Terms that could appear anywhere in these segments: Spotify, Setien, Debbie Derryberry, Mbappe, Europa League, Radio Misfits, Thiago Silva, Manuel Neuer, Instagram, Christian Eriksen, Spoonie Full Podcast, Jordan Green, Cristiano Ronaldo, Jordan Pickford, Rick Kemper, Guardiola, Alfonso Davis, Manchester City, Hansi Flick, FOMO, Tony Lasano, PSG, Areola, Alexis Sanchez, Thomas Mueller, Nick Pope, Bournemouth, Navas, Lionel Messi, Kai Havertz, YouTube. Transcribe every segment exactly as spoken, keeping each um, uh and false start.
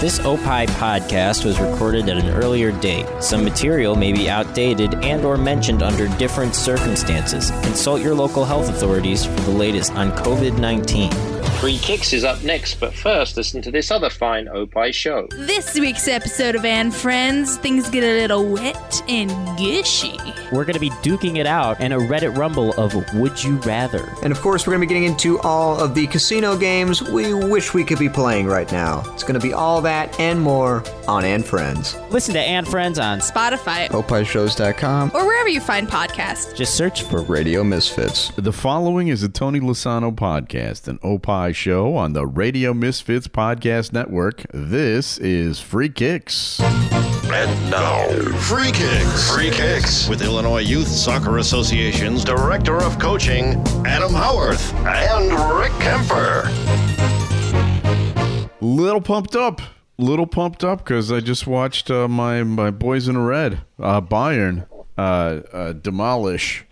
This O P I podcast was recorded at an earlier date. Some material may be outdated and or mentioned under different circumstances. Consult your local health authorities for the latest on covid nineteen. Free Kicks is up next, but first, listen to this other fine O P I show. This week's episode of And Friends, things get a little wet and gushy. We're going to be duking it out in a Reddit rumble of Would You Rather. And of course, we're going to be getting into all of the casino games we wish we could be playing right now. It's going to be all that and more on And Friends. Listen to And Friends on Spotify, O P I shows dot com, or wherever you find podcasts. Just search for Radio Misfits. The following is a Tony Lasano podcast, an O P I show on the Radio Misfits Podcast Network. This is Free Kicks. And now, Free Kicks. Free Kicks with Illinois Youth Soccer Association's Director of Coaching, Adam Howarth, and Rick Kemper. Little pumped up. Little pumped up because I just watched uh, my, my boys in red, uh, Bayern, uh, uh, demolish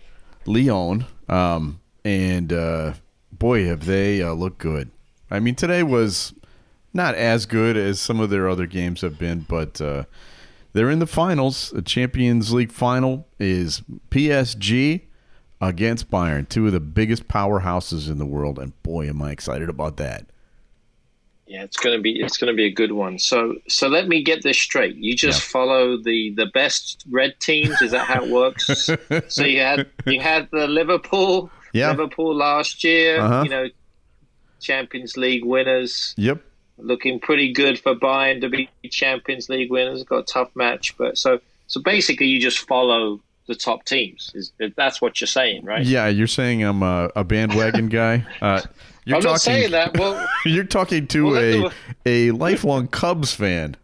Lyon. Um, and... Uh, Boy, have they uh, looked good. I mean, today was not as good as some of their other games have been, but uh, they're in the finals. The Champions League final is P S G against Bayern, two of the biggest powerhouses in the world, and boy, am I excited about that. Yeah, it's going to be it's going to be a good one. So so let me get this straight. You just yeah. follow the, the best red teams. Is that how it works? So you had you had the Liverpool. Yeah. Liverpool last year, uh-huh. you know, Champions League winners. Yep. Looking pretty good for Bayern to be Champions League winners. Got a tough match. but So so basically you just follow the top teams. Is, that's what you're saying, right? Yeah, you're saying I'm a, a bandwagon guy. Uh, you're I'm talking, not saying that. Well, you're talking to well, a, a lifelong Cubs fan,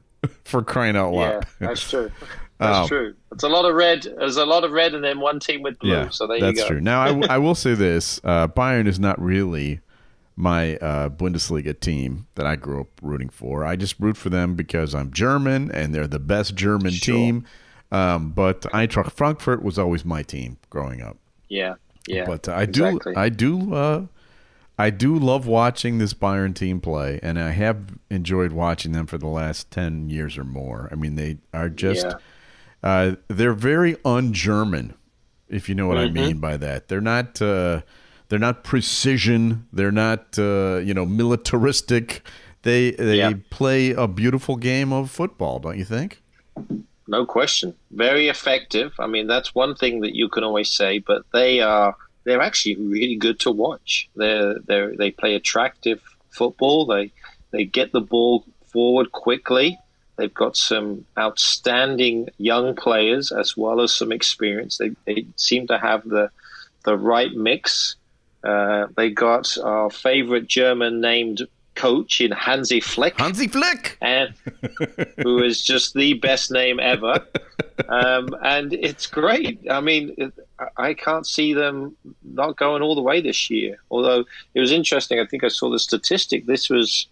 for crying out loud. Yeah, that's true. That's oh. true. It's a lot of red. There's a lot of red and then one team with blue. Yeah, so there you go. That's true. Now, I, w- I will say this. Uh, Bayern is not really my uh, Bundesliga team that I grew up rooting for. I just root for them because I'm German and they're the best German sure. team. Um, but Eintracht Frankfurt was always my team growing up. Yeah, yeah. But uh, I exactly. do, I do, uh, I do love watching this Bayern team play, and I have enjoyed watching them for the last ten years or more. I mean, they are just. Yeah. Uh, they're very un-German, if you know what mm-hmm. I mean by that. They're not, uh, they're not precision. They're not, uh, you know, militaristic. They they yeah. play a beautiful game of football, don't you think? No question. Very effective. I mean, that's one thing that you can always say. But they are they're actually really good to watch. They they they play attractive football. They they get the ball forward quickly. They've got some outstanding young players as well as some experience. They, they seem to have the the right mix. Uh, they got our favorite German named coach in Hansi Flick. Hansi Flick! And, who is just the best name ever. Um, and it's great. I mean, it, I can't see them not going all the way this year. Although it was interesting. I think I saw the statistic. This was...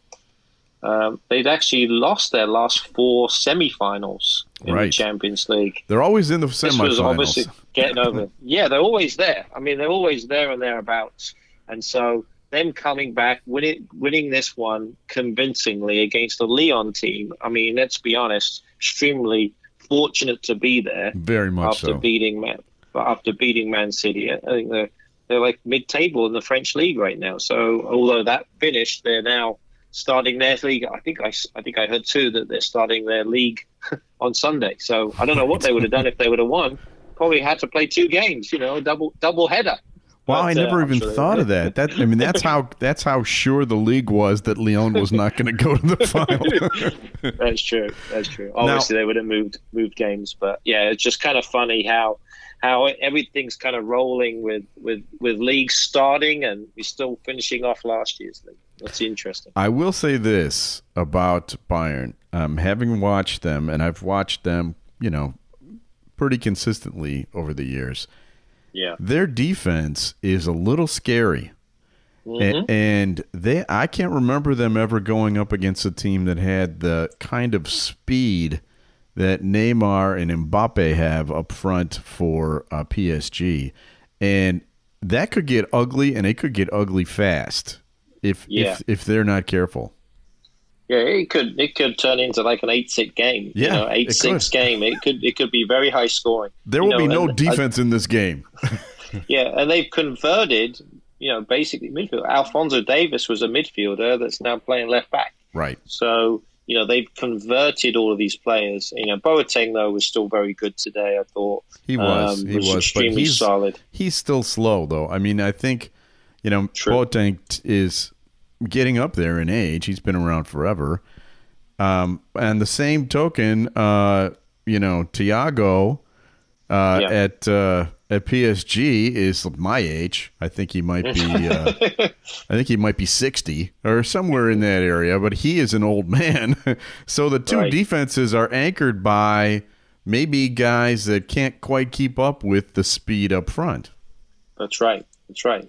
Um, they'd actually lost their last four semifinals in right. the Champions League. They're always in the semifinals. This was obviously getting over. Yeah, they're always there. I mean, they're always there and thereabouts. And so them coming back, winning, winning this one convincingly against the Lyon team, I mean, let's be honest, extremely fortunate to be there. Very much after so. Beating Man, after beating Man City. I think they're, they're like mid-table in the French league right now. So although that finished, they're now... starting their league, I think I, I think I heard too that they're starting their league on Sunday. So I don't know what they would have done if they would have won. Probably had to play two games, you know, a double double header. Wow, but, I never uh, even sure thought of that. That I mean, that's how that's how sure the league was that Lyon was not going to go to the final. That's true. That's true. Obviously, now, they would have moved moved games, but yeah, it's just kind of funny how. How everything's kind of rolling with, with, with leagues starting and we're still finishing off last year's league. That's interesting. I will say this about Bayern. Um, having watched them, and I've watched them, you know, pretty consistently over the years. Yeah. Their defense is a little scary. Mm-hmm. A- and they I can't remember them ever going up against a team that had the kind of speed that Neymar and Mbappe have up front for uh, P S G. And that could get ugly, and it could get ugly fast if yeah. if, if they're not careful. Yeah, it could it could turn into like an eight-six game. Yeah, you know, eight-six game. It could it could be very high scoring. There will you know, be no defense I, in this game. Yeah, and they've converted, you know, basically midfield. Alfonso Davis was a midfielder that's now playing left back. Right. So, you know, they've converted all of these players. You know, Boateng though was still very good today. I thought he was. Um, he was, was extremely but he's, solid. He's still slow though. I mean, I think you know True. Boateng is. Getting up there in age. He's been around forever. Um, and the same token, uh, you know, Thiago uh, yeah. at uh, at P S G is my age. I think he might be. Uh, I think he might be sixty or somewhere in that area. But he is an old man. So the two right. defenses are anchored by maybe guys that can't quite keep up with the speed up front. That's right. That's right.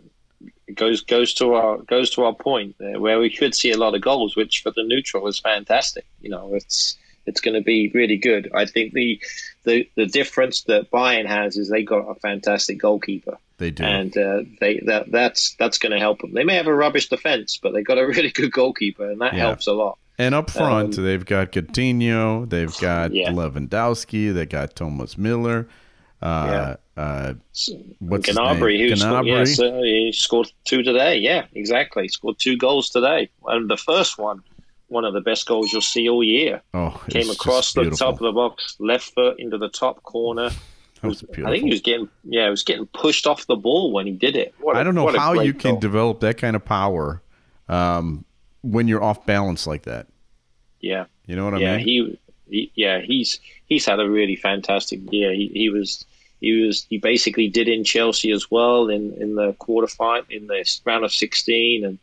It goes goes to our goes to our point there, where we could see a lot of goals, which for the neutral is fantastic. You know, it's it's going to be really good. I think the the the difference that Bayern has is they got a fantastic goalkeeper. They do, and uh, they that that's that's going to help them. They may have a rubbish defense, but they got a really good goalkeeper, and that yeah. helps a lot. And up front, um, they've got Coutinho, they've got yeah. Lewandowski, they got Thomas Mueller. Uh, yeah. uh, what's Gnabry, his name? Who scored, yes, uh, he scored two today. Yeah, exactly. He scored two goals today. And the first one, one of the best goals you'll see all year. Oh, Came across the top of the box, left foot into the top corner. That was beautiful. I think he was getting, yeah, he was getting pushed off the ball when he did it. What a, I don't know how you can goal. develop that kind of power um, when you're off balance like that. Yeah. You know what I yeah, mean? He, he, yeah, he's he's had a really fantastic year. He, he was... He was. He basically did in Chelsea as well in in the quarterfinal in the round of sixteen, and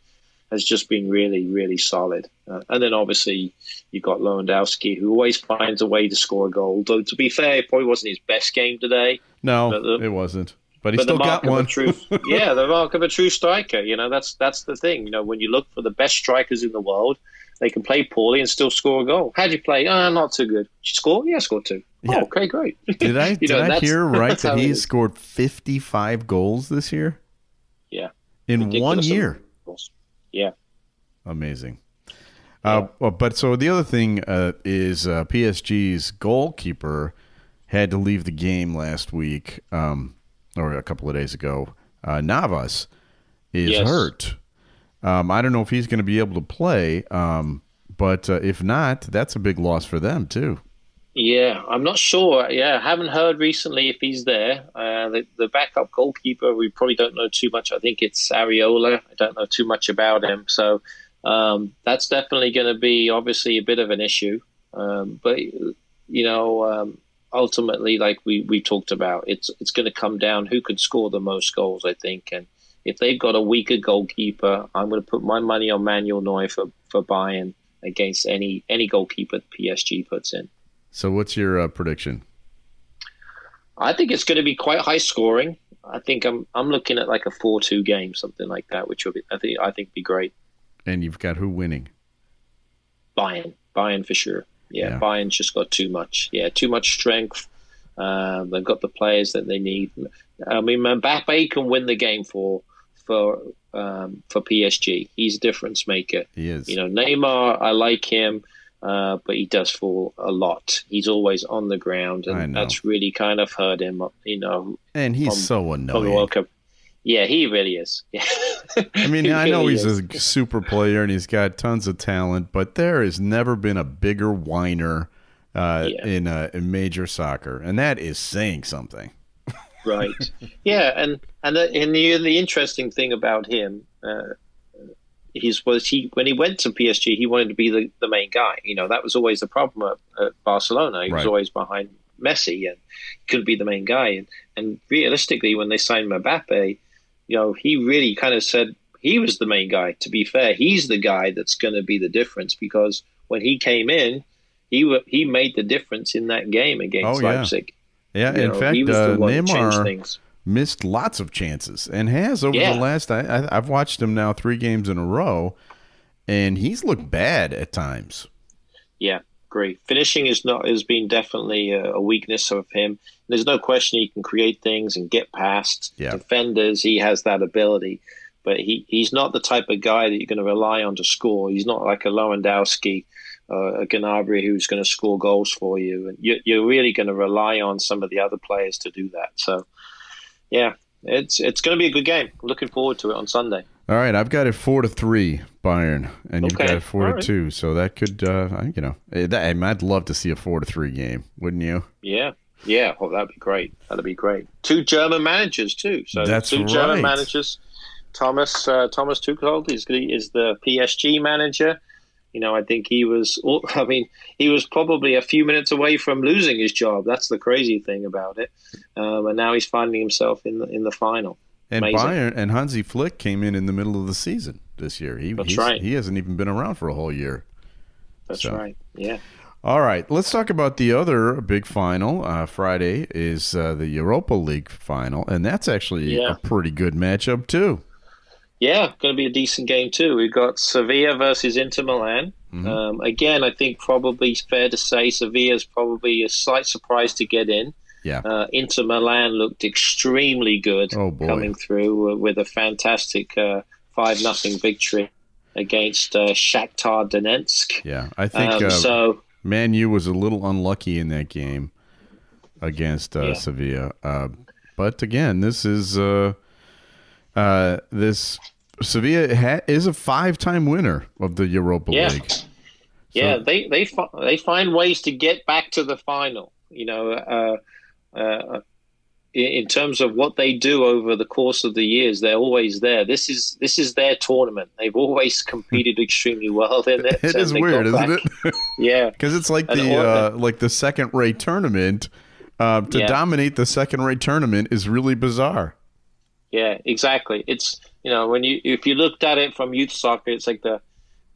has just been really, really solid. Uh, and then obviously you got Lewandowski, who always finds a way to score a goal. Though to be fair, it probably wasn't his best game today. No, the, it wasn't. But he but still got one. True, yeah, the mark of a true striker. You know, that's that's the thing. You know, when you look for the best strikers in the world, they can play poorly and still score a goal. How'd you play? Ah, oh, not too good. Did you score? Yeah, I scored two. Yeah. Oh, okay, great. Did I, did know, I hear right that he scored fifty-five goals this year? Yeah. In Ridiculous. one year? Yeah. Amazing. Yeah. Uh, well, but so the other thing uh, is uh, P S G's goalkeeper had to leave the game last week um, or a couple of days ago. Uh, Navas is yes. hurt. Um, I don't know if he's going to be able to play, um, but uh, if not, that's a big loss for them too. Yeah, I'm not sure. Yeah, I haven't heard recently if he's there. Uh, the, the backup goalkeeper, we probably don't know too much. I think it's Areola. I don't know too much about him. So um, that's definitely going to be obviously a bit of an issue. Um, but, you know, um, ultimately, like we, we talked about, it's it's going to come down who can score the most goals, I think, and if they've got a weaker goalkeeper, I'm going to put my money on Manuel Neuer for, for Bayern against any any goalkeeper that P S G puts in. So what's your uh, prediction? I think it's going to be quite high scoring. I think I'm I'm looking at like a four two game, something like that, which will be I think I think be great. And you've got who winning? Bayern, Bayern for sure. Yeah, yeah. Bayern's just got too much. Yeah, too much strength. Uh, they've got the players that they need. I mean, Mbappe can win the game for for um, for P S G. He's a difference maker. He is. You know, Neymar, I like him, uh, but he does fall a lot. He's always on the ground, and that's really kind of hurt him. You know, and he's from, so annoying. From the World Cup. Yeah, he really is. I mean, I really know he's is. a super player and he's got tons of talent, but there has never been a bigger whiner uh, yeah. in, uh, in major soccer, and that is saying something. Right. Yeah, and and the, and the the interesting thing about him, uh, his was he when he went to P S G, he wanted to be the, the main guy. You know, that was always the problem at, at Barcelona. He right. was always behind Messi and couldn't be the main guy. And and realistically, when they signed Mbappe, you know, he really kind of said he was the main guy. To be fair, he's the guy that's going to be the difference, because when he came in, he he made the difference in that game against oh, yeah. Leipzig. Yeah, you in know, fact, uh, Neymar missed lots of chances and has over yeah. the last. I, I, I've watched him now three games in a row, and he's looked bad at times. Yeah, great. Finishing is not has been definitely a, a weakness of him. There's no question he can create things and get past yeah. defenders. He has that ability, but he, he's not the type of guy that you're going to rely on to score. He's not like a Lewandowski, uh, a Gnabry who's going to score goals for you. And you, you're really going to rely on some of the other players to do that. So, yeah, it's it's going to be a good game. Looking forward to it on Sunday. All right, I've got it four to three, Bayern, and you've okay. got it four All to right. two. So that could, uh, you know, that, I mean, I'd love to see a four to three game, wouldn't you? Yeah, yeah. Oh, that'd be great. That'd be great. Two German managers too. So that's two right. German managers. Thomas uh, Thomas Tuchel is the, is the P S G manager. You know, I think he was. I mean, he was probably a few minutes away from losing his job. That's the crazy thing about it. Um, and now he's finding himself in the, in the final. And Bayern, and Hansi Flick came in in the middle of the season this year. He, That's right. He hasn't even been around for a whole year. That's so. right. Yeah. All right. Let's talk about the other big final. Uh, Friday is uh, the Europa League final, and that's actually yeah. a pretty good matchup too. Yeah, going to be a decent game too. We've got Sevilla versus Inter Milan. Mm-hmm. Um, again, I think probably it's fair to say Sevilla's probably a slight surprise to get in. Yeah. Uh, Inter Milan looked extremely good oh coming through uh, with a fantastic uh, five nothing victory against uh, Shakhtar Donetsk. Yeah, I think um, uh, so, Man U was a little unlucky in that game against uh, yeah. Sevilla. Uh, but again, this is uh, uh, this Sevilla ha- is a five-time winner of the Europa yeah. League. So, yeah, they they fi- they find ways to get back to the final. You know, uh, Uh, in terms of what they do over the course of the years, they're always there. This is this is their tournament. They've always competed extremely well. It, it is weird, isn't back. it? Yeah, because it's like and the uh, like the second rate tournament. Uh, to yeah. dominate the second rate tournament is really bizarre. Yeah, exactly. It's you know when you if you looked at it from youth soccer, it's like the.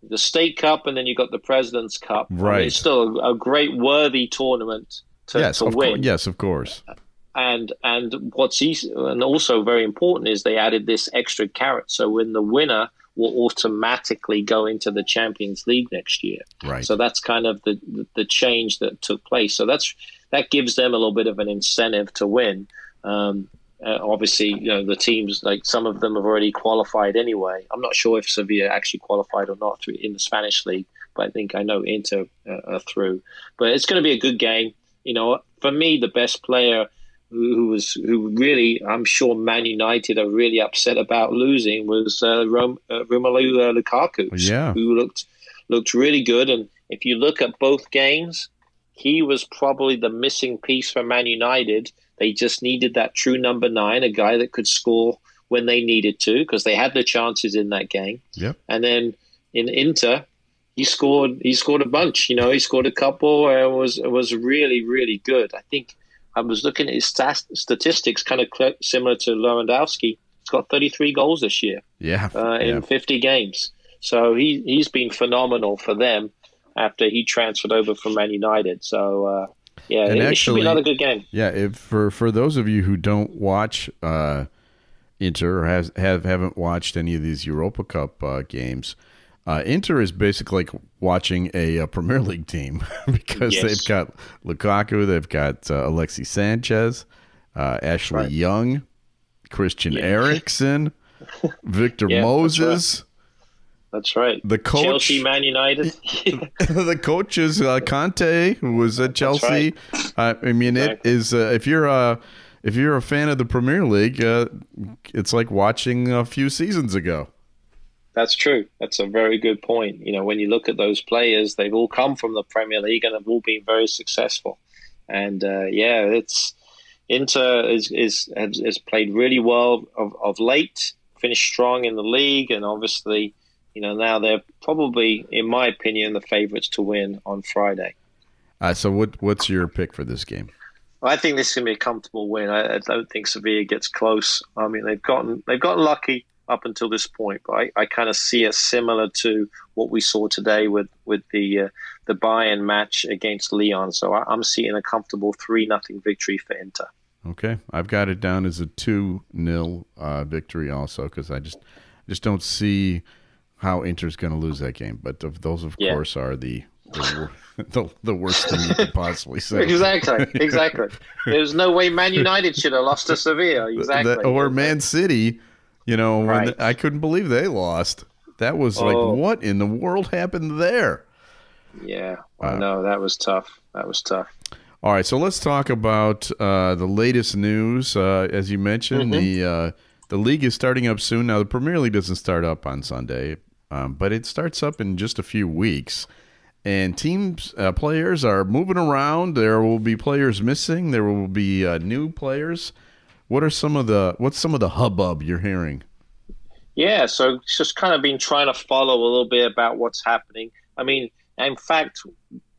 the State Cup, and then you got the President's Cup. Right, I mean, it's still a, a great worthy tournament. To, yes, to of win. Course. Yes, of course. And and what's easy, and also very important is they added this extra carrot. So when the winner will automatically go into the Champions League next year. Right. So that's kind of the the change that took place. So that's that gives them a little bit of an incentive to win. Um, uh, obviously, you know the teams like some of them have already qualified anyway. I'm not sure if Sevilla actually qualified or not through in the Spanish league, but I think I know Inter uh, are through. But it's going to be a good game. You know, for me, the best player who, who was who really, I'm sure, Man United are really upset about losing was uh, Rom, uh, Romelu uh, Lukaku, yeah. who looked looked really good. And if you look at both games, he was probably the missing piece for Man United. They just needed that true number nine, a guy that could score when they needed to, because they had the chances in that game. Yep. And then in Inter. He scored. He scored a bunch. You know, he scored a couple. It was it was really really good. I think I was looking at his stat- statistics, kind of cl- similar to Lewandowski. He's got thirty-three goals this year. Yeah, uh, in yeah. fifty games. So he he's been phenomenal for them after he transferred over from Man United. So uh, yeah, it, actually, it should be another good game. Yeah, if, for for those of you who don't watch uh, Inter or has have haven't watched any of these Europa Cup uh, games. Uh, Inter is basically like watching a, a Premier League team because yes. they've got Lukaku, they've got uh, Alexis Sanchez, uh, Ashley right. Young, Christian yeah. Eriksen, Victor yeah, Moses. That's right. that's right. The coach, Chelsea, Man United. The coach is uh, Conte, who was at Chelsea. Right. Uh, I mean, exactly. it is uh, if you're a if you're a fan of the Premier League, uh, it's like watching a few seasons ago. That's true. That's a very good point. You know, when you look at those players, they've all come from the Premier League and have all been very successful. And uh, yeah, it's Inter is is has, has played really well of, of late, finished strong in the league, and obviously, you know, now they're probably, in my opinion, the favorites to win on Friday. Uh, so, what what's your pick for this game? I think this is going to be a comfortable win. I, I don't think Sevilla gets close. I mean, they've gotten they've gotten lucky up until this point, but I, I kind of see it similar to what we saw today with with the uh, the Bayern match against Lyon. So I, I'm seeing a comfortable three nothing victory for Inter. Okay, I've got it down as a two nil uh, victory also because I just just don't see how Inter's going to lose that game. But those, of yeah. course, are the the, the the worst thing you could possibly say. Exactly, exactly. There's no way Man United should have lost to Sevilla. Exactly, that, or Man City. You know, right. when the, I couldn't believe they lost. That was oh. like, what in the world happened there? Yeah, well, uh, no, that was tough. That was tough. All right, so let's talk about uh, the latest news. Uh, as you mentioned, mm-hmm. the uh, the league is starting up soon. Now, the Premier League doesn't start up on Sunday, um, but it starts up in just a few weeks. And teams, uh, players are moving around. There will be players missing. There will be uh, new players. What are some of the what's some of the hubbub you're hearing? Yeah, so it's just kind of been trying to follow a little bit about what's happening. I mean, in fact,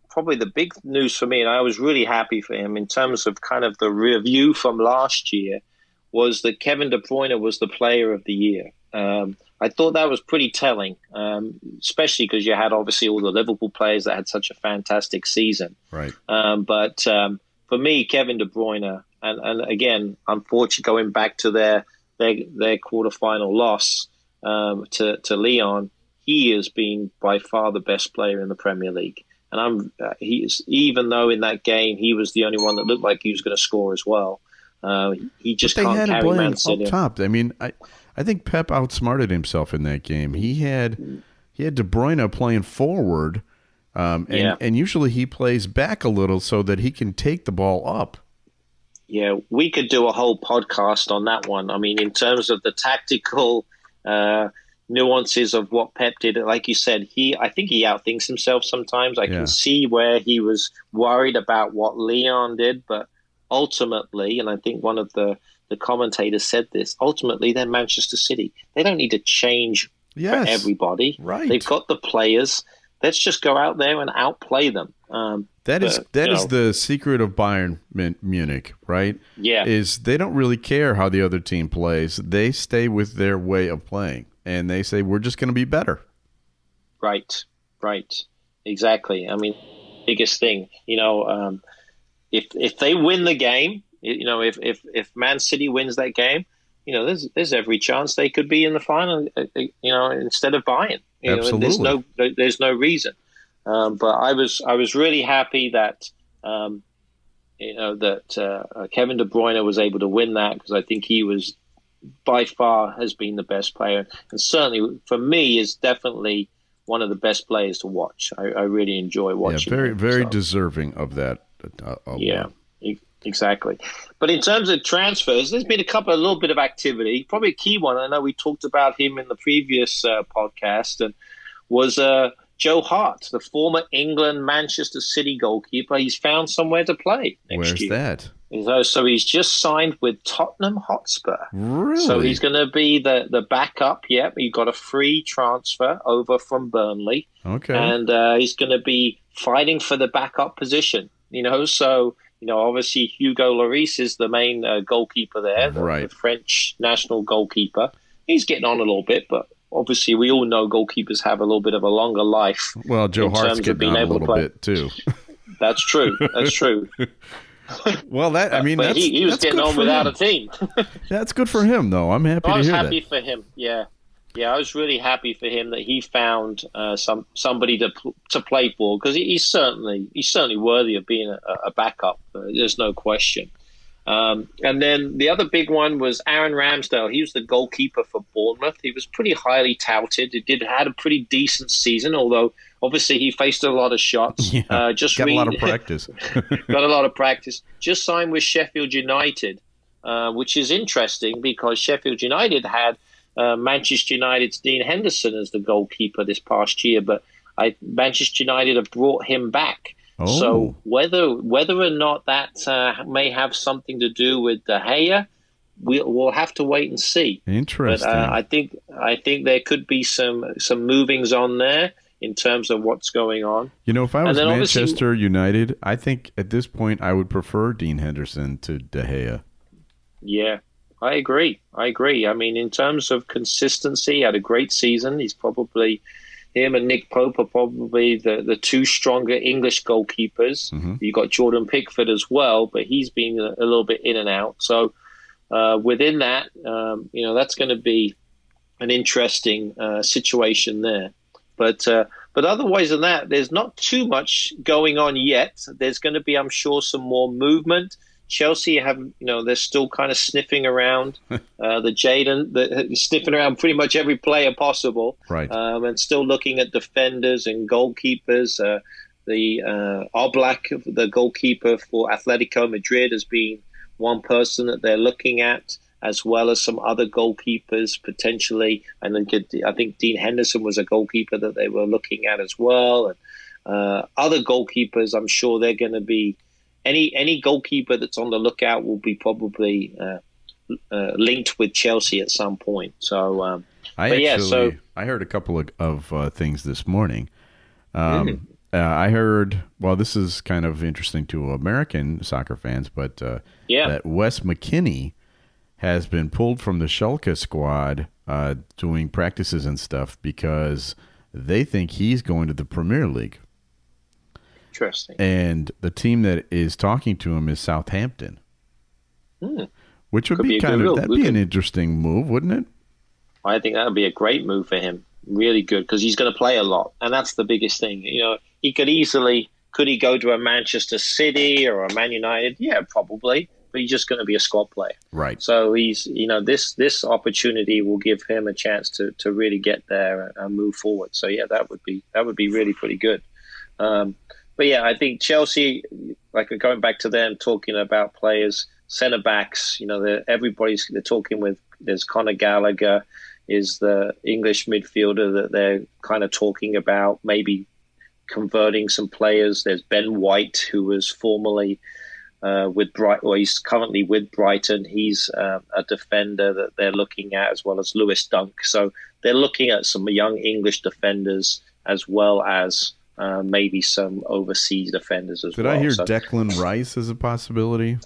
probably the big news for me, and I was really happy for him in terms of kind of the review from last year, was that Kevin De Bruyne was the player of the year. Um, I thought that was pretty telling, um, especially because you had obviously all the Liverpool players that had such a fantastic season. Right. Um, but um, for me, Kevin De Bruyne. And, and again, unfortunately, going back to their their, their quarterfinal loss um, to, to Lyon, he has been by far the best player in the Premier League. And I'm uh, he is, even though in that game he was the only one that looked like he was going to score as well. Uh, he just but they can't had carry Man City. Up top. I mean, I I think Pep outsmarted himself in that game. He had he had De Bruyne playing forward, um, and yeah. and usually he plays back a little so that he can take the ball up. Yeah, we could do a whole podcast on that one. I mean, in terms of the tactical uh, nuances of what Pep did, like you said, he I think he outthinks himself sometimes. I yeah. can see where he was worried about what Leon did, but ultimately, and I think one of the, the commentators said this, ultimately they're Manchester City. They don't need to change yes, for everybody. Right. They've got the players. Let's just go out there and outplay them. Um, that but, is that is know. the secret of Bayern Munich, right? Yeah. Is they don't really care how the other team plays. They stay with their way of playing, and they say, we're just going to be better. Right, right. Exactly. I mean, biggest thing, you know, um, if if they win the game, you know, if, if, if Man City wins that game, you know, there's, there's every chance they could be in the final, you know, instead of Bayern. You know, there's no there's no reason. Um, but I was I was really happy that um, you know that uh, Kevin De Bruyne was able to win that, because I think he was by far has been the best player, and certainly for me is definitely one of the best players to watch. I, I really enjoy watching. Yeah, very very so. deserving of that. Uh, of yeah, e- exactly. But in terms of transfers, there's been a couple a little bit of activity. Probably a key one. I know we talked about him in the previous uh, podcast, and was a. Uh, Joe Hart, the former England Manchester City goalkeeper, he's found somewhere to play next Where's year. Where's that? So he's just signed with Tottenham Hotspur. Really? So he's going to be the, the backup. Yep, he got a free transfer over from Burnley. Okay. And uh, he's going to be fighting for the backup position. You know, so you know, obviously Hugo Lloris is the main uh, goalkeeper there, the, right. the French national goalkeeper. He's getting on a little bit, but. Obviously, we all know goalkeepers have a little bit of a longer life. Well, Joe Hart's getting on a little bit, too. That's true. That's true. Well, that I mean, that's, he, he was that's getting on without him. a team. That's good for him, though. I'm happy I to hear that. I was happy for him, yeah. Yeah, I was really happy for him that he found uh, some somebody to to play for, because he, he's, certainly, he's certainly worthy of being a, a backup. Uh, there's no question. Um, and then the other big one was Aaron Ramsdale. He was the goalkeeper for Bournemouth. He was pretty highly touted. He did had a pretty decent season, although obviously he faced a lot of shots. Yeah, uh, just got re- a lot of practice. got a lot of practice. Just signed with Sheffield United, uh, which is interesting because Sheffield United had uh, Manchester United's Dean Henderson as the goalkeeper this past year, but I, Manchester United have brought him back. Oh. So whether whether or not that uh, may have something to do with De Gea, we, we'll have to wait and see. Interesting. But, uh, I think I think there could be some some movings on there in terms of what's going on. You know, if I was Manchester United, I think at this point I would prefer Dean Henderson to De Gea. Yeah, I agree. I agree. I mean, in terms of consistency, he had a great season. He's probably. Him and Nick Pope are probably the, the two stronger English goalkeepers. Mm-hmm. You've got Jordan Pickford as well, but he's been a, a little bit in and out. So uh, within that, um, you know, that's going to be an interesting uh, situation there. But uh, but otherwise than that, there's not too much going on yet. There's going to be, I'm sure, some more movement. Chelsea have, you know, they're still kind of sniffing around uh, the Jadon, the, sniffing around pretty much every player possible, right? Um, and still looking at defenders and goalkeepers. Uh, the uh, Oblak, the goalkeeper for Atletico Madrid, has been one person that they're looking at, as well as some other goalkeepers potentially. And then I think Dean Henderson was a goalkeeper that they were looking at as well. And uh, other goalkeepers, I'm sure they're going to be, any any goalkeeper that's on the lookout will be probably uh, uh, linked with Chelsea at some point. So, um, I but actually, yeah, so I heard a couple of, of uh, things this morning. Um, mm. uh, I heard, well, this is kind of interesting to American soccer fans, but uh, yeah. that Wes McKennie has been pulled from the Schalke squad uh, doing practices and stuff because they think he's going to the Premier League. Interesting. And the team that is talking to him is Southampton, hmm. which would Could be, be kind of – that'd move. be an interesting move, wouldn't it? I think that would be a great move for him. Really good, because he's going to play a lot, and that's the biggest thing. You know, he could easily – could he go to a Manchester City or a Man United? Yeah, probably. But he's just going to be a squad player, right? So he's, you know, this this opportunity will give him a chance to to really get there and move forward. So yeah, that would be that would be really pretty good. Um, but yeah, I think Chelsea, like going back to them talking about players, centre backs. You know, everybody's they're talking with. There's Conor Gallagher, is the English midfielder that they're kind of talking about, maybe converting some players. There's Ben White, who was formerly. Uh, with Bright, or he's currently with Brighton. He's uh, a defender that they're looking at, as well as Lewis Dunk. So they're looking at some young English defenders, as well as uh, maybe some overseas defenders as Did well. Did I hear so, Declan Rice as a possibility?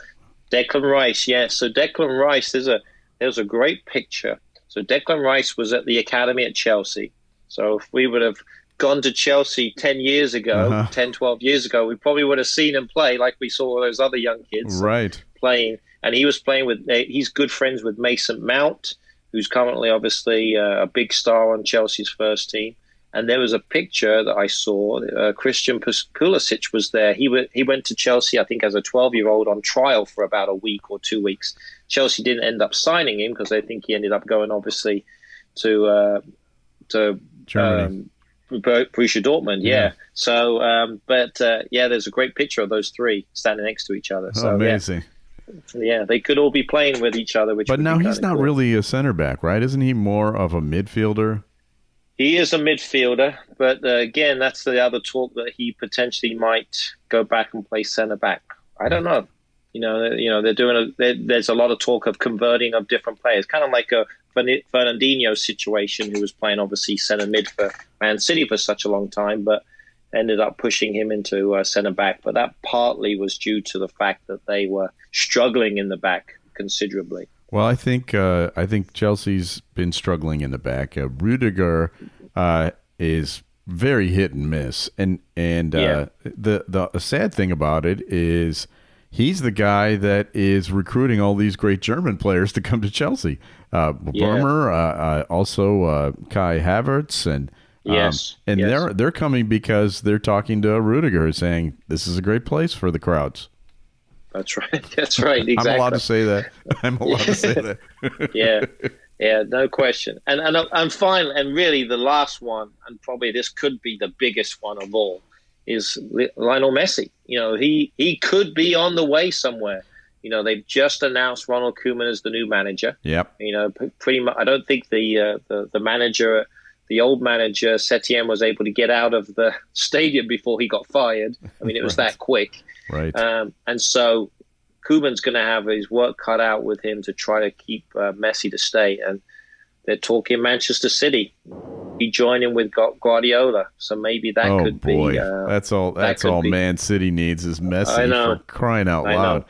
Declan Rice, yes. Yeah. So Declan Rice, there's a there's a great picture. So Declan Rice was at the academy at Chelsea. So if we would have gone to Chelsea ten years ago, uh-huh. ten, twelve years ago, we probably would have seen him play like we saw all those other young kids right. playing. And he was playing with, he's good friends with Mason Mount, who's currently obviously a big star on Chelsea's first team. And there was a picture that I saw, uh, Christian Pulisic was there. He, w- he went to Chelsea, I think, as a twelve-year-old on trial for about a week or two weeks. Chelsea didn't end up signing him because I think he ended up going, obviously, to uh, to Germany. Um, Borussia Dortmund, yeah. yeah. So, um, but uh, yeah, there's a great picture of those three standing next to each other. So, oh, amazing. Yeah. yeah, they could all be playing with each other. Which but now he's not cool. really a center back, right? Isn't he more of a midfielder? He is a midfielder, but uh, again, that's the other talk that he potentially might go back and play center back. I don't know. You know, you know, they're doing. A, they're, there's a lot of talk of converting of different players, kind of like a Fernandinho situation, who was playing obviously centre mid for Man City for such a long time, but ended up pushing him into uh, centre back. But that partly was due to the fact that they were struggling in the back considerably. Well, I think uh, I think Chelsea's been struggling in the back. Uh, Rudiger uh, is very hit and miss, and and uh, yeah. the the sad thing about it is. He's the guy that is recruiting all these great German players to come to Chelsea. Uh, yeah. Bremer, uh, uh, also uh, Kai Havertz, and um, yes. and yes. they're they're coming because they're talking to Rudiger, saying this is a great place for the crowds. That's right. That's right. Exactly. I'm allowed to say that. I'm allowed to say that. yeah, yeah, no question. And and and finally, and really, the last one, and probably this could be the biggest one of all. Is Lionel Messi. You know, he, he could be on the way somewhere. You know, they've just announced Ronald Koeman as the new manager. Yep. You know, pretty much, I don't think the, uh, the the manager, the old manager, Setien, was able to get out of the stadium before he got fired. I mean, it was right. that quick. Right. Um, and so Koeman's going to have his work cut out with him to try to keep uh, Messi to stay. And they're talking Manchester City. Be joining with Guardiola, so maybe that oh, could boy. be. Uh, that's all. That's that all. Be. Man City needs is Messi for crying out I loud. Know.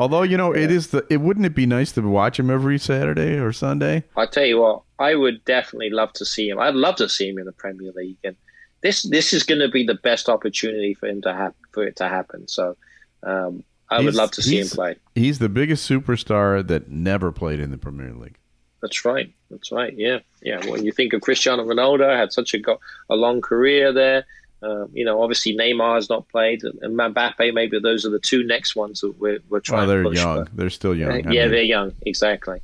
Although you know, yeah. it is the. It wouldn't it be nice to watch him every Saturday or Sunday? I tell you what, I would definitely love to see him. I'd love to see him in the Premier League, and this this is going to be the best opportunity for him to have for it to happen. So, um, I he's, would love to see him play. He's the biggest superstar that never played in the Premier League. That's right. That's right. Yeah. Yeah. When you think of Cristiano Ronaldo, had such a, go- a long career there. Uh, you know, obviously Neymar has not played, and Mbappe. Maybe those are the two next ones that we're we're trying. Oh, they're to push, young. But, they're still young. Uh, yeah, mean. They're young. Exactly.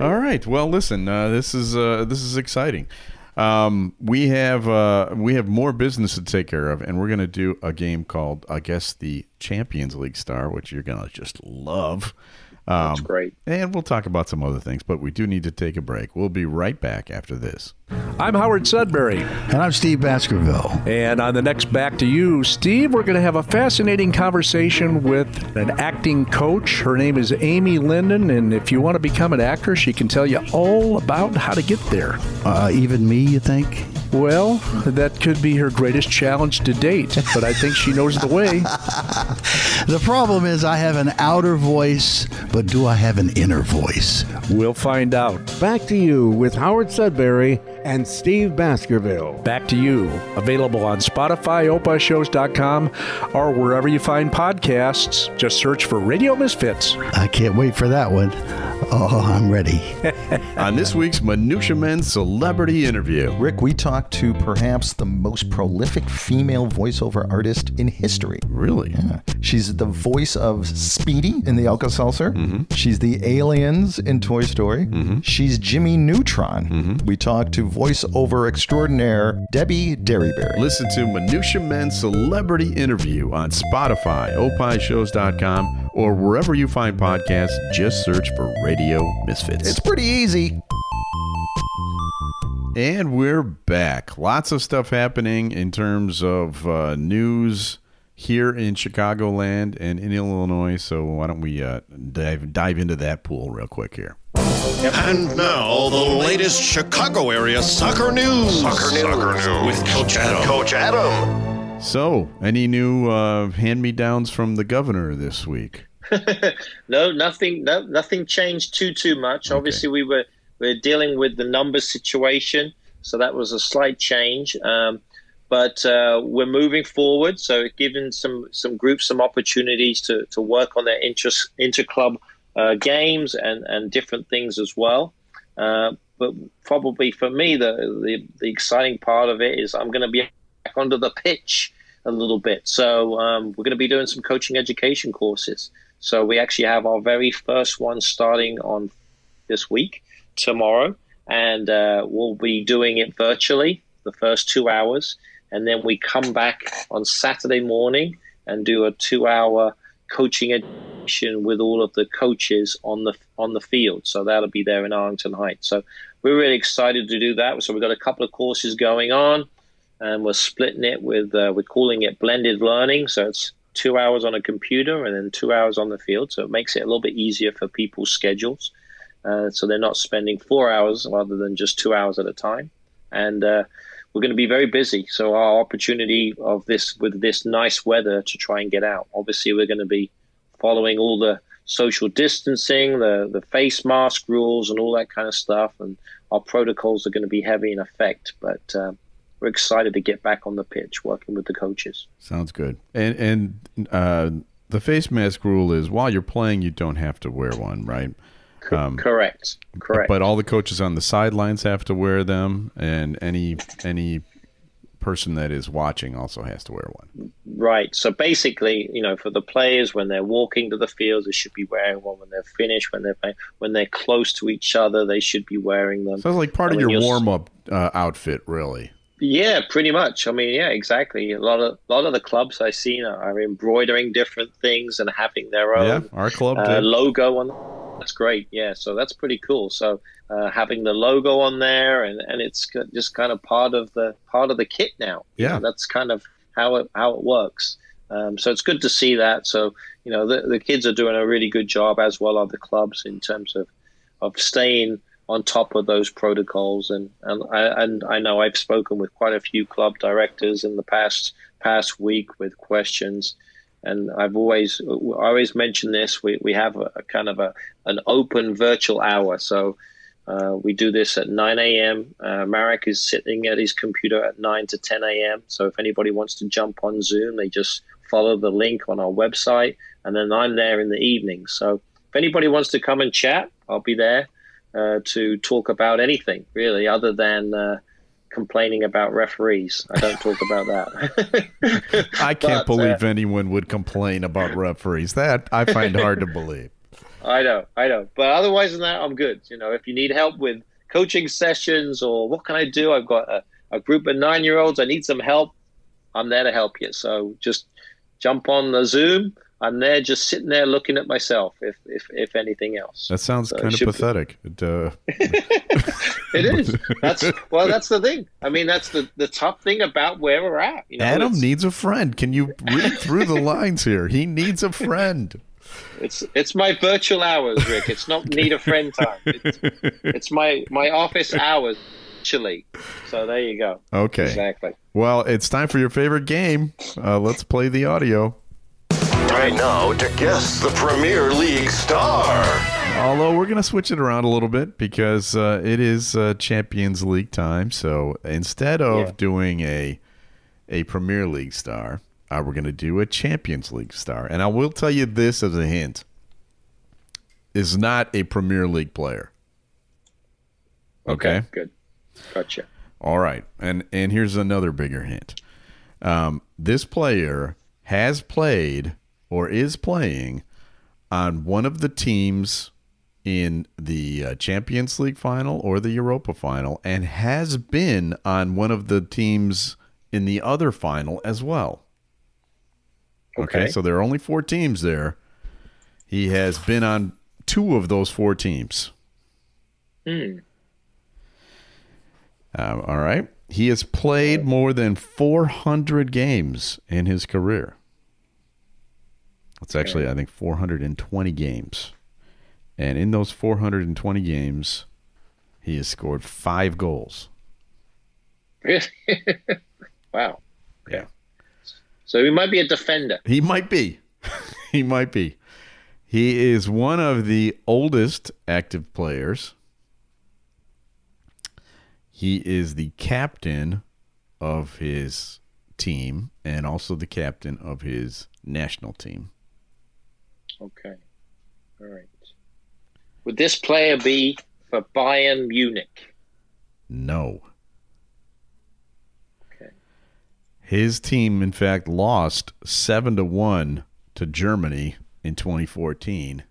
All right. Well, listen. Uh, this is uh, this is exciting. Um, we have uh, we have more business to take care of, and we're going to do a game called, I guess, the Champions League Star, which you're going to just love. Um, That's great. And we'll talk about some other things, but we do need to take a break. We'll be right back after this. I'm Howard Sudbury. And I'm Steve Baskerville. And on the next Back to You, Steve, we're going to have a fascinating conversation with an acting coach. Her name is Amy Linden, and if you want to become an actor, she can tell you all about how to get there. Uh, even me, you think? Well, that could be her greatest challenge to date, but I think she knows the way. The problem is I have an outer voice, but do I have an inner voice? We'll find out. Back to You with Howard Sudbury and Steve Baskerville. Back to You, available on Spotify, opashows dot com, or wherever you find podcasts. Just search for Radio Misfits. I can't wait for that one. Oh, I'm ready. On this week's Minutia Men Celebrity Interview. Rick, we talked to perhaps the most prolific female voiceover artist in history. Really? Yeah. She's the voice of Speedy in the Alka-Seltzer. Mm-hmm. She's the aliens in Toy Story. Mm-hmm. She's Jimmy Neutron. Mm-hmm. We talked to voiceover extraordinaire Debbie Derryberry. Listen to Minutia Men Celebrity Interview on Spotify, opie shows dot com, or wherever you find podcasts. Just search for Radio Misfits. It's pretty easy. And we're back. Lots of stuff happening in terms of uh, news here in Chicagoland and in Illinois. So why don't we uh, dive dive into that pool real quick here. Yep. And now, the latest Chicago area soccer news. Soccer news, soccer news. with Coach Adam. Coach Adam. So, any new uh, hand-me-downs from the governor this week? no, nothing. No, nothing changed too too much. Okay. Obviously, we were we we're dealing with the numbers situation, so that was a slight change. Um, but uh, we're moving forward, so giving some some groups some opportunities to to work on their interest inter club. Uh, games and, and different things as well. Uh, but probably for me, the, the, the exciting part of it is I'm going to be back onto the pitch a little bit. So um, we're going to be doing some coaching education courses. So we actually have our very first one starting on this week, tomorrow, and uh, we'll be doing it virtually the first two hours. And then we come back on Saturday morning and do a two-hour coaching education with all of the coaches on the on the field. So that'll be there in Arlington Heights. So we're really excited to do that. So we've got a couple of courses going on, and we're splitting it with uh, we're calling it blended learning. So it's two hours on a computer and then two hours on the field. So it makes it a little bit easier for people's schedules. Uh, so they're not spending four hours rather than just two hours at a time. And uh, we're going to be very busy. So our opportunity of this with this nice weather to try and get out. Obviously, we're going to be following all the social distancing, the, the face mask rules and all that kind of stuff. And our protocols are going to be heavy in effect. But um, we're excited to get back on the pitch working with the coaches. Sounds good. And, and uh, the face mask rule is while you're playing, you don't have to wear one, right? Um, correct correct but all the coaches on the sidelines have to wear them, and any any person that is watching also has to wear one, right? So basically, you know, for the players, when they're walking to the field, they should be wearing one. When they're finished, when they're playing, when they're close to each other, they should be wearing them. Sounds like part I of mean, your warm-up uh, outfit, really. Yeah, pretty much. I mean, yeah, exactly. A lot of a lot of the clubs I've seen are, are embroidering different things and having their own yeah, our club uh, logo on. That's great. Yeah, so that's pretty cool. So uh, having the logo on there, and, and it's just kind of part of the part of the kit now. Yeah, and that's kind of how it how it works. Um, so it's good to see that. So you know, the, the kids are doing a really good job, as well as the clubs, in terms of of staying on top of those protocols. And, and I and I know I've spoken with quite a few club directors in the past past week with questions, and I've always I always mention this. We we have a, a kind of a an open virtual hour. So uh, we do this at nine a m Uh, Marek is sitting at his computer at nine to ten a m So if anybody wants to jump on Zoom, they just follow the link on our website, and then I'm there in the evening. So if anybody wants to come and chat, I'll be there. Uh, to talk about anything, really, other than uh, complaining about referees. I don't talk about that. I can't but, believe uh, anyone would complain about referees. That I find hard to believe. I know, I know. But otherwise than that, I'm good. You know, if you need help with coaching sessions or what can I do, I've got a, a group of nine-year-olds. I need some help. I'm there to help you. So just jump on the Zoom. I'm there just sitting there looking at myself, if if, if anything else. That sounds so kind of pathetic. It, uh... it is. That's Well, that's the thing. I mean, that's the, the tough thing about where we're at. You know, Adam it's... needs a friend. Can you read through the lines here? He needs a friend. It's it's my virtual hours, Rick. It's not need a friend time. It's, it's my, my office hours, actually. So there you go. Okay. Exactly. Well, it's time for your favorite game. Uh, let's play the audio. Right now to guess the Premier League star. Although we're going to switch it around a little bit because uh, it is uh, Champions League time. So instead of yeah. doing a a Premier League star, uh, we're going to do a Champions League star. And I will tell you this as a hint. Is not a Premier League player. Okay? Okay, good. Gotcha. All right. And, and here's another bigger hint. Um, this player has played... or is playing on one of the teams in the uh, Champions League final or the Europa final, and has been on one of the teams in the other final as well. Okay, okay, so there are only four teams there. He has been on two of those four teams. Mm. Um, all right. He has played more than four hundred games in his career. It's actually, I think, four hundred twenty games. And in those four hundred twenty games, he has scored five goals. Really? Wow. Yeah. So he might be a defender. He might be. He might be. He is one of the oldest active players. He is the captain of his team and also the captain of his national team. Okay. All right. Would this player be for Bayern Munich? No. Okay. His team, in fact, lost seven to one to Germany in twenty fourteen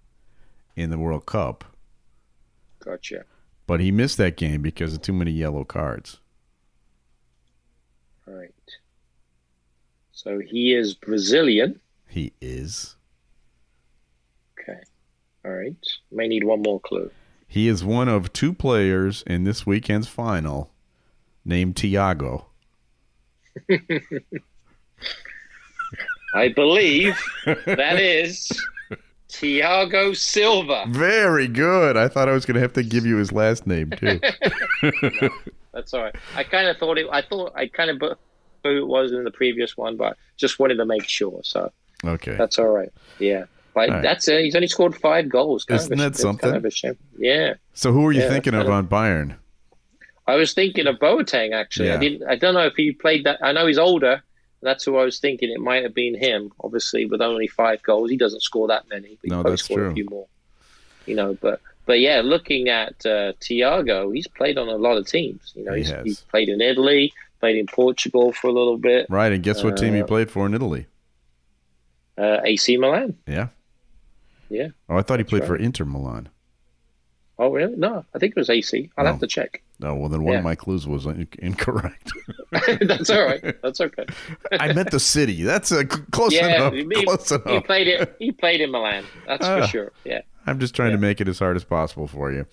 in the World Cup. Gotcha. But he missed that game because of too many yellow cards. All right. So he is Brazilian. He is. Okay. All right. May need one more clue. He is one of two players in this weekend's final named Thiago. I believe that is Thiago Silva. Very good. I thought I was going to have to give you his last name too. No, that's all right. I kind of thought it. I thought I kind of who it was in the previous one, but just wanted to make sure. So okay, that's all right. Yeah. But right. That's it. He's only scored five goals. Kind Isn't that something? Kind of yeah. So who are you yeah, thinking of on Bayern? I was thinking of Boateng, actually. Yeah. I didn't. I don't know if he played that. I know he's older. That's who I was thinking. It might have been him, obviously, with only five goals. He doesn't score that many. But he no, that's scored true. A few more. You know, but but yeah, looking at uh, Thiago, he's played on a lot of teams. You know, he he's, has. he's played in Italy, played in Portugal for a little bit. Right, and guess what uh, team he played for in Italy? Uh, A C Milan. Yeah. Yeah. Oh, I thought he played right. for Inter Milan. Oh, really? No, I think it was A C. I'll oh. have to check. Oh, well, then one yeah. of my clues was in- incorrect. That's all right. That's okay. I meant the city. That's uh, close yeah, enough. He, close enough. He played it. He played in Milan. That's uh, for sure. Yeah. I'm just trying yeah. to make it as hard as possible for you.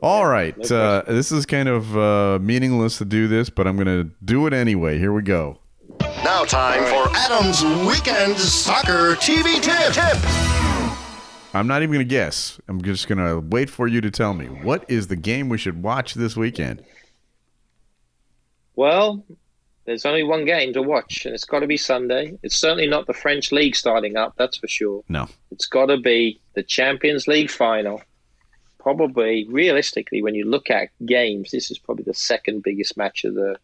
All yeah, right. No uh, this is kind of uh, meaningless to do this, but I'm going to do it anyway. Here we go. Now time for Adam's Weekend Soccer T V Tip. tip. I'm not even going to guess. I'm just going to wait for you to tell me. What is the game we should watch this weekend? Well, there's only one game to watch, and it's got to be Sunday. It's certainly not the French League starting up, that's for sure. No. It's got to be the Champions League final. Probably, realistically, when you look at games, this is probably the second biggest match of the,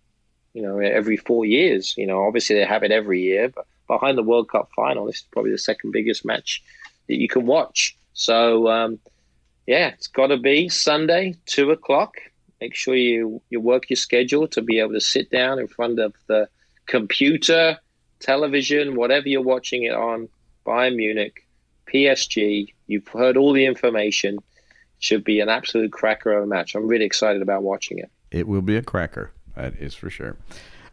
you know, every four years. You know, obviously they have it every year, but behind the World Cup final, this is probably the second biggest match that you can watch. So, um, yeah, it's got to be Sunday, two o'clock Make sure you, you work your schedule to be able to sit down in front of the computer, television, whatever you're watching it on. Bayern Munich, P S G, you've heard all the information. Should be an absolute cracker of a match. I'm really excited about watching it. It will be a cracker, that is for sure.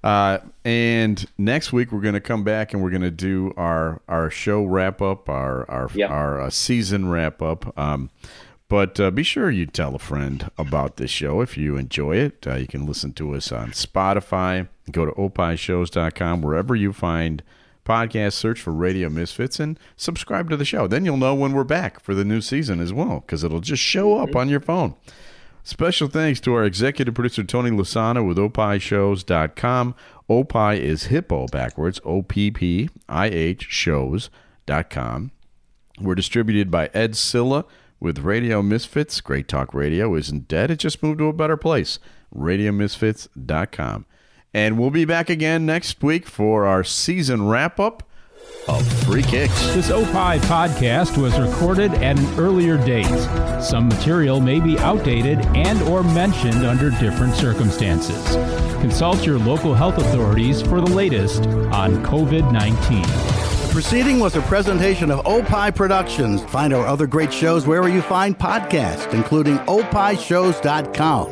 Uh, and next week we're going to come back and we're going to do our, our show wrap-up, our our, yep. our uh, season wrap-up. Um, but uh, be sure you tell a friend about this show if you enjoy it. Uh, you can listen to us on Spotify. Go to opi shows dot com, wherever you find podcast, search for Radio Misfits and subscribe to the show. Then you'll know when we're back for the new season as well, because it'll just show up on your phone. Special thanks to our executive producer, Tony Lasana, with opi shows dot com. Opi is hippo backwards, O P P I H shows dot com. We're distributed by Ed Silla with Radio Misfits. Great Talk Radio isn't dead. It just moved to a better place, radio misfits dot com. And we'll be back again next week for our season wrap-up of Free Kicks. This O P I podcast was recorded at an earlier date. Some material may be outdated and or mentioned under different circumstances. Consult your local health authorities for the latest on covid nineteen. The proceeding was a presentation of O P I Productions. Find our other great shows wherever you find podcasts, including opi shows dot com.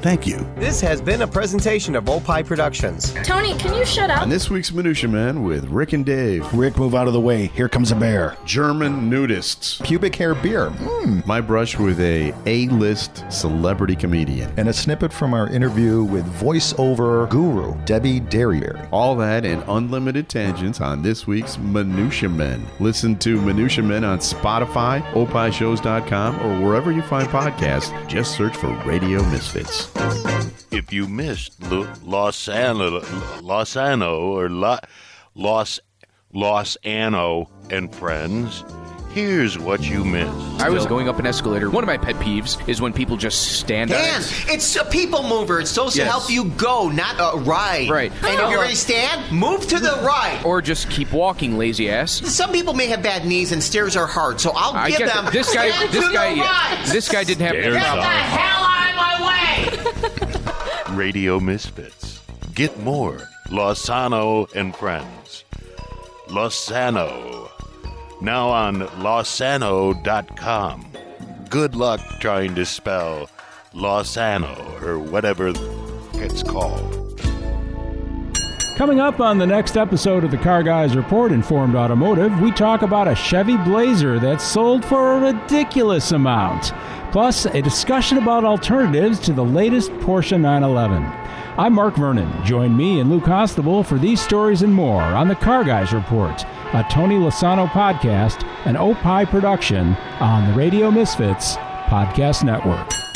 Thank you. This has been a presentation of O P I Productions. Tony, can you shut up? And this week's Minutia Man with Rick and Dave. Rick, move out of the way. Here comes a bear. German nudists. Pubic hair beer. Mm. My brush with a A-list celebrity comedian. And a snippet from our interview with voiceover guru Debbie Derryberry. All that and unlimited tangents on this week's Minutia Men. Listen to Minutia Men on Spotify, opi shows dot com, or wherever you find podcasts. Just search for Radio Misfits. If you missed Losano, Losano or La, Los Losano and Friends, here's what you missed. I was going up an escalator. One of my pet peeves is when people just stand up. Dan, it. it's a people mover. It's supposed yes. to help you go, not a ride. Right. And oh. if you're going to stand, move to the right. Or just keep walking, lazy ass. Some people may have bad knees and stairs are hard, so I'll I give them that. This guy, this to guy, the right. This guy didn't have any problem. Get the hell out of my way! Radio Misfits. Get more Losano and Friends. Losano. Now on losano dot com. Good luck trying to spell Losano or whatever it's called. Coming up on the next episode of the Car Guys Report Informed Automotive, we talk about a Chevy Blazer that's sold for a ridiculous amount. Plus, a discussion about alternatives to the latest Porsche nine eleven. I'm Mark Vernon. Join me and Lou Costabile for these stories and more on the Car Guys Report, a Tony Lasano podcast, an O P I production on the Radio Misfits Podcast Network.